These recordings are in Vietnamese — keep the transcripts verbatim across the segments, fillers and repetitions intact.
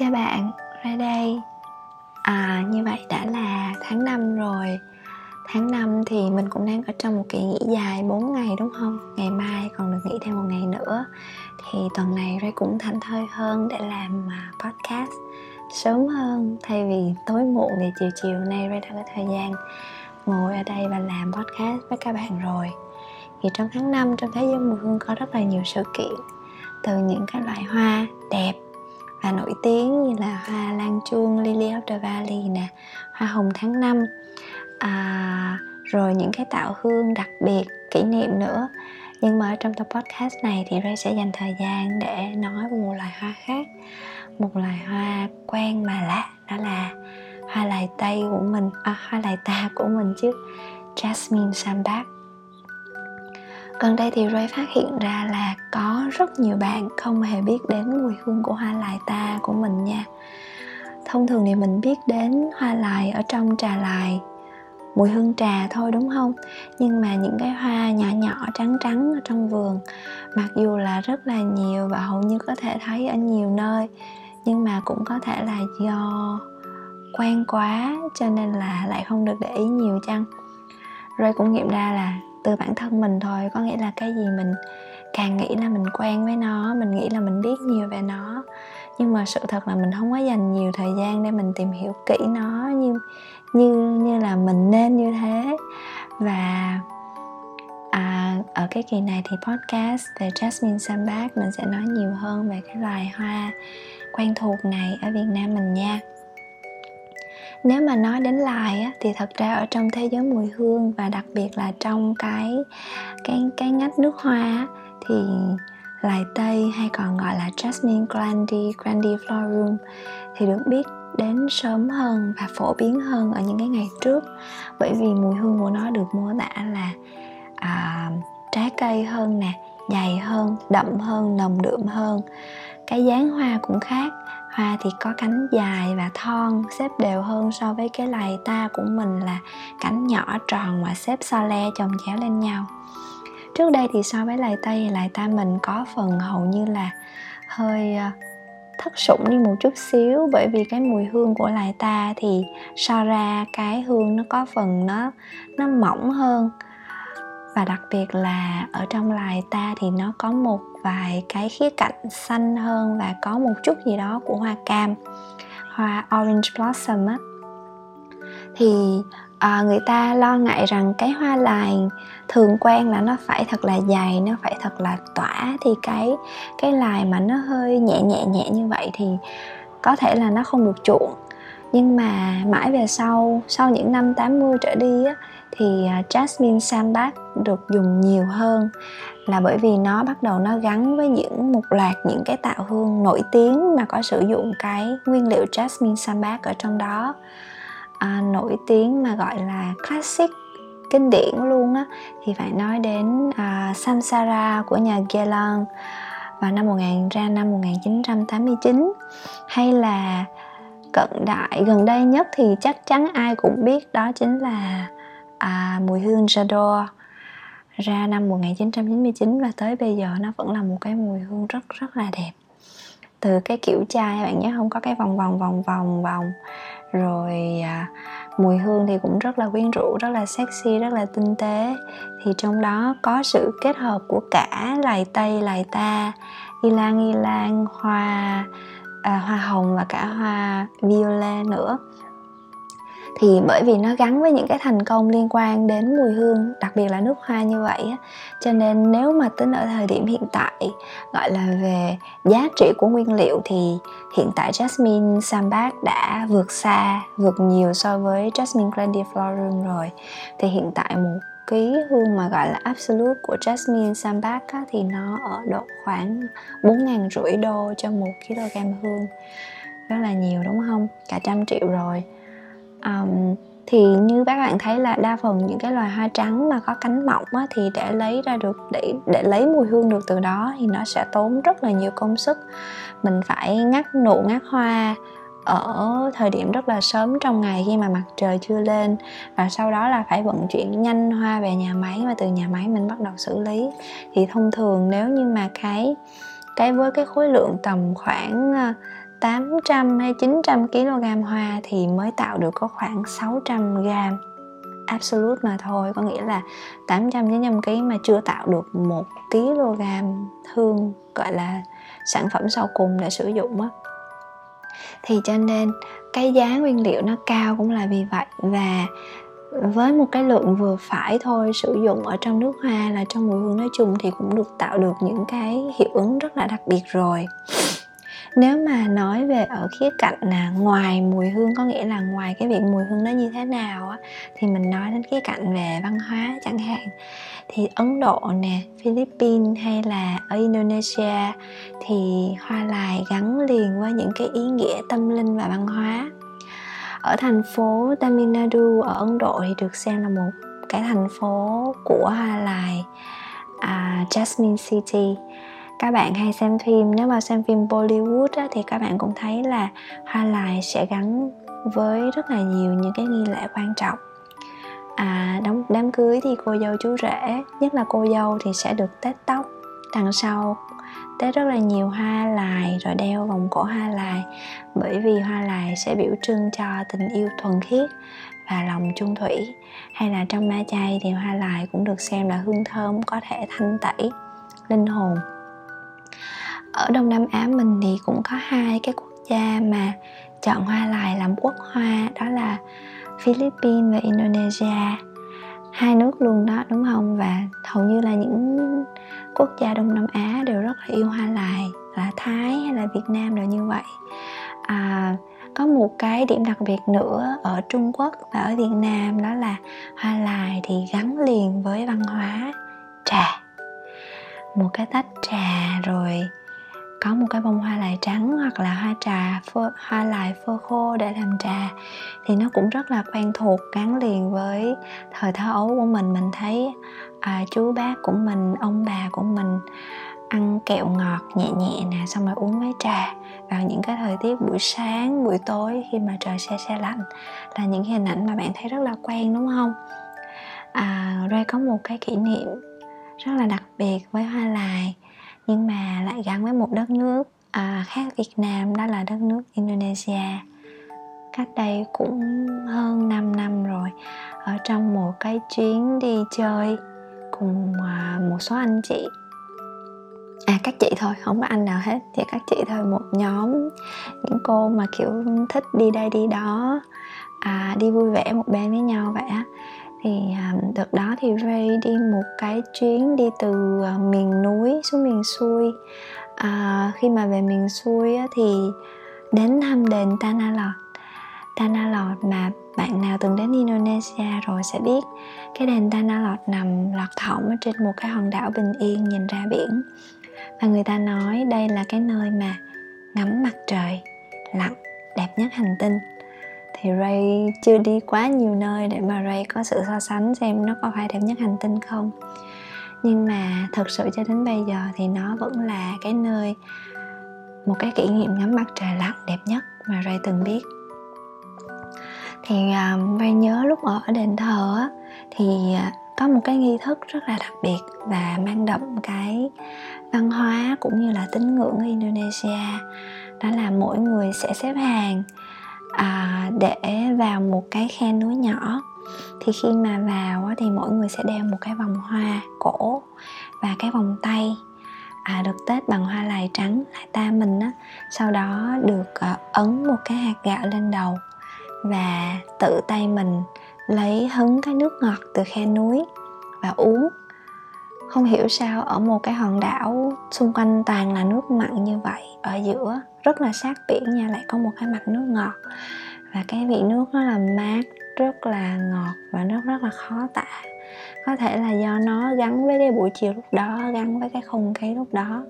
Chào bạn, Ray Day. À, như vậy đã là tháng năm rồi. Tháng năm thì mình cũng đang ở trong một kỳ nghỉ dài bốn ngày đúng không? Ngày mai còn được nghỉ thêm một ngày nữa. Thì tuần này Ray cũng thảnh thơi hơn để làm podcast sớm hơn, thay vì tối muộn thì chiều chiều nay Ray đã có thời gian ngồi ở đây và làm podcast với các bạn rồi. Thì trong tháng năm, trong thế giới mùi hương có rất là nhiều sự kiện, từ những cái loại hoa đẹp và nổi tiếng như là hoa lan chuông, Lily of the Valley nè, hoa hồng tháng năm, à, rồi những cái tạo hương đặc biệt, kỷ niệm nữa. Nhưng mà trong tập podcast này thì Ray sẽ dành thời gian để nói về một loài hoa khác, một loài hoa quen mà lạ, đó là hoa lài tây của mình, à, hoa lài ta của mình chứ, Jasmine Sambac. Gần đây thì Ray phát hiện ra là có rất nhiều bạn không hề biết đến mùi hương của hoa lài ta của mình nha. Thông thường thì mình biết đến hoa lài ở trong trà lài, mùi hương trà thôi đúng không? Nhưng mà những cái hoa nhỏ nhỏ trắng trắng ở trong vườn, mặc dù là rất là nhiều và hầu như có thể thấy ở nhiều nơi, nhưng mà cũng có thể là do quen quá cho nên là lại không được để ý nhiều chăng. Ray cũng nghiệm ra là từ bản thân mình thôi, có nghĩa là cái gì mình càng nghĩ là mình quen với nó, mình nghĩ là mình biết nhiều về nó, nhưng mà sự thật là mình không có dành nhiều thời gian để mình tìm hiểu kỹ nó như như như là mình nên như thế. Và à, ở cái kỳ này thì podcast về Jasmine Sambac mình sẽ nói nhiều hơn về cái loài hoa quen thuộc này ở Việt Nam mình nha. Nếu mà nói đến lài á, thì thật ra ở trong thế giới mùi hương và đặc biệt là trong cái cái cái ngách nước hoa á, thì lài tây hay còn gọi là Jasmine Grandiflorum thì được biết đến sớm hơn và phổ biến hơn ở những cái ngày trước, bởi vì mùi hương của nó được mô tả là à, trái cây hơn nè, dày hơn, đậm hơn, nồng đượm hơn. Cái dáng hoa cũng khác, hoa thì có cánh dài và thon, xếp đều hơn so với cái lài ta của mình là cánh nhỏ tròn mà xếp so le chồng chéo lên nhau. Trước đây thì so với lài tây, lài ta mình có phần hầu như là hơi thất sủng đi một chút xíu, bởi vì cái mùi hương của lài ta thì so ra cái hương nó có phần nó nó mỏng hơn, và đặc biệt là ở trong lài ta thì nó có một vài cái khía cạnh xanh hơn và có một chút gì đó của hoa cam, hoa orange blossom á. Thì à, người ta lo ngại rằng cái hoa lài thường quen là nó phải thật là dày, nó phải thật là tỏa, thì cái cái lài mà nó hơi nhẹ nhẹ nhẹ như vậy thì có thể là nó không được chuộng. Nhưng mà mãi về sau, sau những năm tám mươi trở đi á, thì Jasmine Sambac được dùng nhiều hơn, là bởi vì nó bắt đầu nó gắn với những một loạt những cái tạo hương nổi tiếng mà có sử dụng cái nguyên liệu Jasmine Sambac ở trong đó, à, nổi tiếng mà gọi là classic, kinh điển luôn á, thì phải nói đến à, Samsara của nhà Gelen vào năm một nghìn ra năm một nghìn chín trăm tám mươi chín, hay là cận đại gần đây nhất thì chắc chắn ai cũng biết đó chính là à, mùi hương J'adore ra năm một nghìn chín trăm chín mươi chín, và tới bây giờ nó vẫn là một cái mùi hương rất rất là đẹp. Từ cái kiểu chai bạn nhớ không, có cái vòng vòng vòng vòng vòng rồi à, mùi hương thì cũng rất là quyến rũ, rất là sexy, rất là tinh tế. Thì trong đó có sự kết hợp của cả lài tây, lài ta, ylang ylang, hoa À, hoa hồng và cả hoa violet nữa. Thì bởi vì nó gắn với những cái thành công liên quan đến mùi hương, đặc biệt là nước hoa như vậy á, cho nên nếu mà tính ở thời điểm hiện tại, gọi là về giá trị của nguyên liệu, thì hiện tại Jasmine Sambac đã vượt xa, vượt nhiều so với Jasmine Grandiflorum rồi. Thì hiện tại một cái hương mà gọi là absolute của Jasmine Sambac á, thì nó ở độ khoảng bốn nghìn năm trăm đô cho một ki lô gam hương. Rất là nhiều đúng không? Cả trăm triệu rồi. um, Thì như các bạn thấy là đa phần những cái loài hoa trắng mà có cánh mỏng á, thì để lấy ra được, để, để lấy mùi hương được từ đó thì nó sẽ tốn rất là nhiều công sức. Mình phải ngắt nụ ngắt hoa ở thời điểm rất là sớm trong ngày khi mà mặt trời chưa lên, và sau đó là phải vận chuyển nhanh hoa về nhà máy, và từ nhà máy mình bắt đầu xử lý. Thì thông thường nếu như mà cái cái với cái khối lượng tầm khoảng tám trăm hay chín trăm ki lô gam hoa thì mới tạo được có khoảng sáu trăm gam absolute mà thôi. Có nghĩa là tám trăm đến năm ký mà chưa tạo được một ki lô gam hương, gọi là sản phẩm sau cùng để sử dụng á. Thì cho nên cái giá nguyên liệu nó cao cũng là vì vậy. Và với một cái lượng vừa phải thôi sử dụng ở trong nước hoa, là trong mùi hương nói chung, thì cũng được tạo được những cái hiệu ứng rất là đặc biệt rồi. Nếu mà nói về ở khía cạnh là ngoài mùi hương, có nghĩa là ngoài cái việc mùi hương nó như thế nào á, thì mình nói đến khía cạnh về văn hóa chẳng hạn. Thì Ấn Độ nè, Philippines hay là ở Indonesia thì hoa lài gắn liền với những cái ý nghĩa tâm linh và văn hóa. Ở thành phố Tamil Nadu ở Ấn Độ thì được xem là một cái thành phố của hoa lài, à, Jasmine City. Các bạn hay xem phim, nếu mà xem phim Bollywood á, thì các bạn cũng thấy là hoa lài sẽ gắn với rất là nhiều những cái nghi lễ quan trọng. À, đám, đám cưới thì cô dâu chú rể, nhất là cô dâu thì sẽ được tết tóc đằng sau, tết rất là nhiều hoa lài, rồi đeo vòng cổ hoa lài. Bởi vì hoa lài sẽ biểu trưng cho tình yêu thuần khiết và lòng chung thủy. Hay là trong ma chay thì hoa lài cũng được xem là hương thơm có thể thanh tẩy linh hồn. Ở Đông Nam Á mình thì cũng có hai cái quốc gia mà chọn hoa lài làm quốc hoa, đó là Philippines và Indonesia. Hai nước luôn đó, đúng không? Và hầu như là những quốc gia Đông Nam Á đều rất là yêu hoa lài, là Thái hay là Việt Nam đều như vậy. À, có một cái điểm đặc biệt nữa ở Trung Quốc và ở Việt Nam, đó là hoa lài thì gắn liền với văn hóa trà. Một cái tách trà, rồi có một cái bông hoa lài trắng hoặc là hoa trà phơ, hoa lài phơ khô để làm trà, thì nó cũng rất là quen thuộc, gắn liền với thời thơ ấu của mình. Mình thấy à, chú bác của mình, ông bà của mình ăn kẹo ngọt nhẹ nhẹ nè, xong rồi uống mấy trà vào những cái thời tiết buổi sáng, buổi tối khi mà trời se se lạnh, là những hình ảnh mà bạn thấy rất là quen, đúng không? À, Ray có một cái kỷ niệm rất là đặc biệt với hoa lài, nhưng mà lại gắn với một đất nước à, khác Việt Nam, đó là đất nước Indonesia. Cách đây cũng hơn năm năm rồi, ở trong một cái chuyến đi chơi cùng à, một số anh chị, à các chị thôi, không có anh nào hết, thì các chị thôi, một nhóm những cô mà kiểu thích đi đây đi đó, à, đi vui vẻ một bên với nhau vậy á. Thì đợt đó thì Ray đi một cái chuyến đi từ miền núi xuống miền xuôi. À, khi mà về miền xuôi á, thì đến thăm đền Tanalot. Tanalot mà bạn nào từng đến Indonesia rồi sẽ biết, cái đền Tanalot nằm lọt thỏm ở trên một cái hòn đảo bình yên nhìn ra biển. Và người ta nói đây là cái nơi mà ngắm mặt trời lặn đẹp nhất hành tinh. Thì Ray chưa đi quá nhiều nơi để mà Ray có sự so sánh xem nó có phải đẹp nhất hành tinh không. Nhưng mà thực sự cho đến bây giờ thì nó vẫn là cái nơi, một cái kỷ niệm ngắm mặt trời lặn đẹp nhất mà Ray từng biết. Thì um, Ray nhớ lúc ở đền thờ á, thì có một cái nghi thức rất là đặc biệt và mang đậm cái văn hóa cũng như là tín ngưỡng ở Indonesia. Đó là mỗi người sẽ xếp hàng À, để vào một cái khe núi nhỏ. Thì khi mà vào thì mỗi người sẽ đeo một cái vòng hoa cổ và cái vòng tay à, được tết bằng hoa lài trắng, lài ta mình á. Sau đó được à, ấn một cái hạt gạo lên đầu và tự tay mình lấy hứng cái nước ngọt từ khe núi và uống. Không hiểu sao ở một cái hòn đảo xung quanh toàn là nước mặn như vậy, ở giữa rất là sát biển nha, lại có một cái mạch nước ngọt. Và cái vị nước nó là mát, rất là ngọt và nước rất là khó tả. Có thể là do nó gắn với cái buổi chiều lúc đó, gắn với cái không khí lúc đó.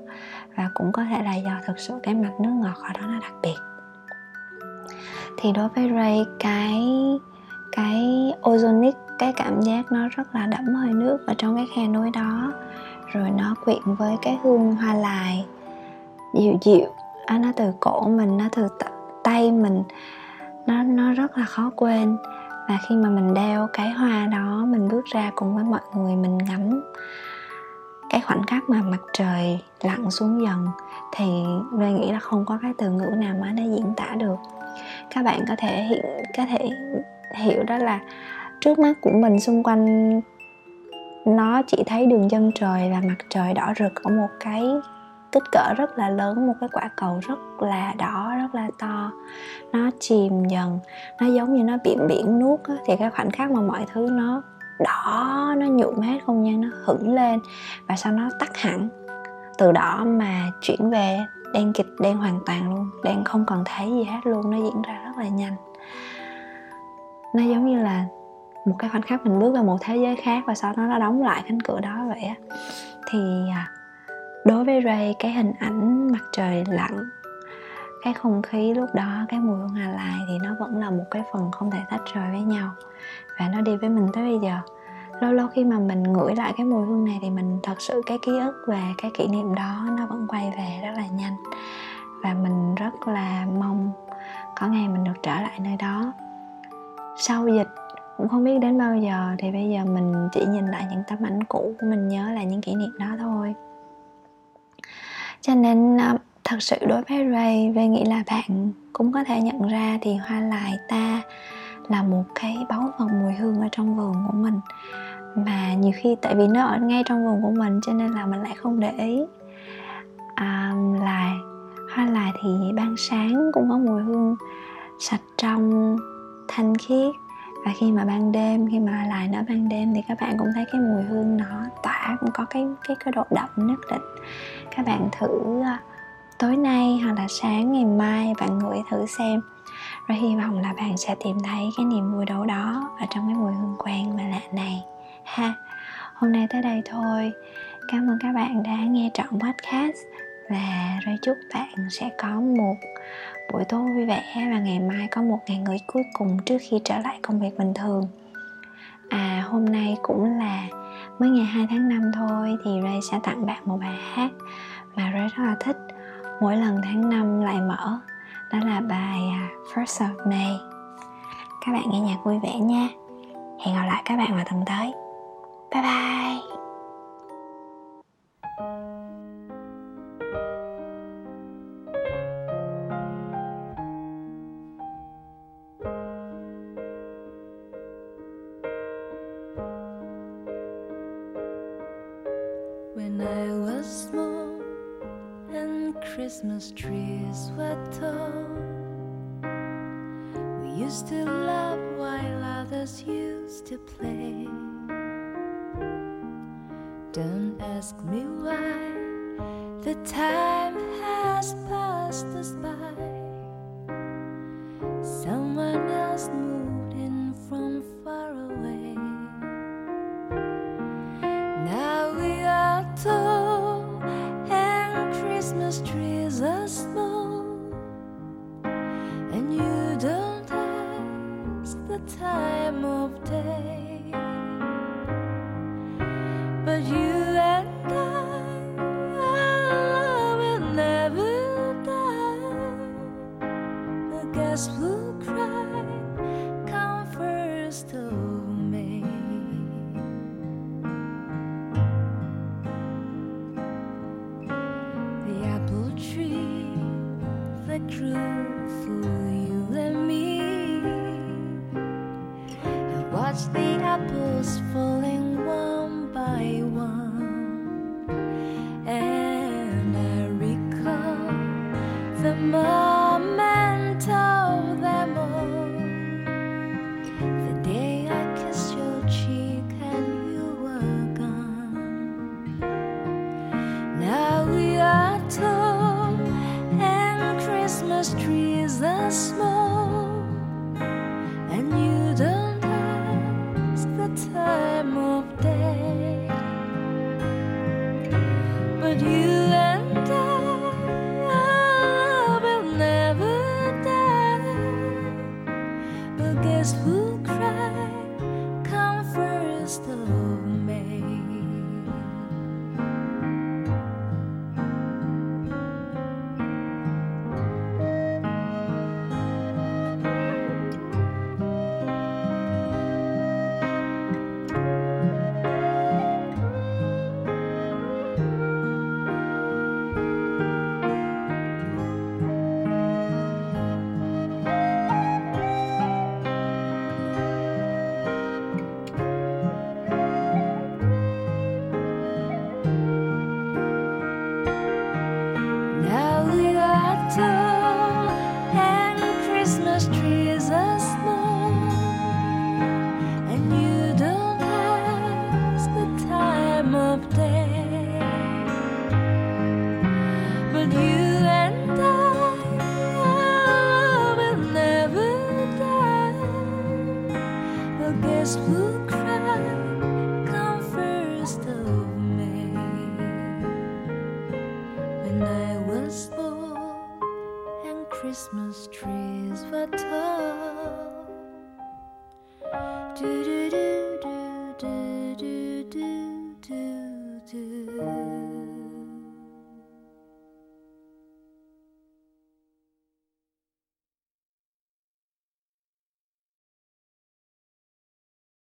Và cũng có thể là do thực sự cái mạch nước ngọt ở đó nó đặc biệt. Thì đối với Ray, cái, cái ozonic, cái cảm giác nó rất là đẫm hơi nước ở trong cái khe núi đó. Rồi nó quyện với cái hương hoa lài dịu dịu, à, nó từ cổ mình, nó từ tay mình, nó, nó rất là khó quên. Và khi mà mình đeo cái hoa đó, mình bước ra cùng với mọi người, mình ngắm Cái khoảnh khắc mà mặt trời lặn xuống dần thì Ray nghĩ là không có cái từ ngữ nào mà để diễn tả được. Các bạn có thể hiểu, có thể hiểu đó là trước mắt của mình, xung quanh nó chỉ thấy đường chân trời và mặt trời đỏ rực ở một cái kích cỡ rất là lớn, một cái quả cầu rất là đỏ, rất là to. Nó chìm dần, nó giống như nó bị biển nuốt á. Thì cái khoảnh khắc mà mọi thứ nó đỏ, nó nhuộm hết không gian, nó hửng lên và sau nó tắt hẳn. Từ đỏ mà chuyển về đen kịch, đen hoàn toàn luôn, đen không còn thấy gì hết luôn. Nó diễn ra rất là nhanh. Nó giống như là một cái khoảnh khắc mình bước vào một thế giới khác và sau đó nó đóng lại cánh cửa đó vậy á. Thì đối với Ray, cái hình ảnh mặt trời lặn, cái không khí lúc đó, cái mùi hương Hà Lai thì nó vẫn là một cái phần không thể tách rời với nhau. Và nó đi với mình tới bây giờ. Lâu lâu khi mà mình ngửi lại cái mùi hương này thì mình thật sự cái ký ức về cái kỷ niệm đó nó vẫn quay về rất là nhanh. Và mình rất là mong có ngày mình được trở lại nơi đó. Sau dịch cũng không biết đến bao giờ thì bây giờ mình chỉ nhìn lại những tấm ảnh cũ, mình nhớ lại những kỷ niệm đó thôi. Cho nên thật sự đối với Ray, Ray nghĩ là bạn cũng có thể nhận ra thì hoa lại ta là một cái báu vật mùi hương ở trong vườn của mình. Mà nhiều khi tại vì nó ở ngay trong vườn của mình cho nên là mình lại không để ý. À, là hoa lại thì ban sáng cũng có mùi hương sạch trong, thanh khiết. Và khi mà ban đêm, khi mà lại nó ban đêm thì các bạn cũng thấy cái mùi hương nó tỏa, cũng có cái, cái, cái độ đậm nhất định. Các bạn thử tối nay hoặc là sáng ngày mai bạn ngửi thử xem. Rồi hy vọng là bạn sẽ tìm thấy cái niềm vui đâu đó ở trong cái mùi hương quen và lạ này ha. Hôm nay tới đây thôi. Cảm ơn các bạn đã nghe trọn podcast. Và Ray chúc bạn sẽ có một buổi tối vui vẻ và ngày mai có một ngày nghỉ cuối cùng trước khi trở lại công việc bình thường. À, hôm nay cũng là mới ngày hai tháng năm thôi thì Ray sẽ tặng bạn một bài hát mà Ray rất là thích. Mỗi lần tháng năm lại mở. Đó là bài First of May. Các bạn nghe nhạc vui vẻ nha. Hẹn gặp lại các bạn vào tuần tới. Bye bye. When I was small and Christmas trees were tall, we used to laugh while others used to play. Don't ask me why, the time has passed us by. Someone else moved in from far away. Now we are tall and Christmas trees are small, and you don't ask the time of day, but you and I, our love will never die. The guests will cry, come first of May. The apple tree that grew for you and me, and watch the apples falling one by one. And I recall the moment of them all, the day I kissed your cheek and you were gone. Now we are tall and Christmas trees are small, and you don't ask the time of day, but you and I, our love will never die. But guess who'll cry come first of May. tall and Christmas trees are small, and you don't ask the time of day, but you and I, I will never die. Well, guess who? Christmas trees were tall.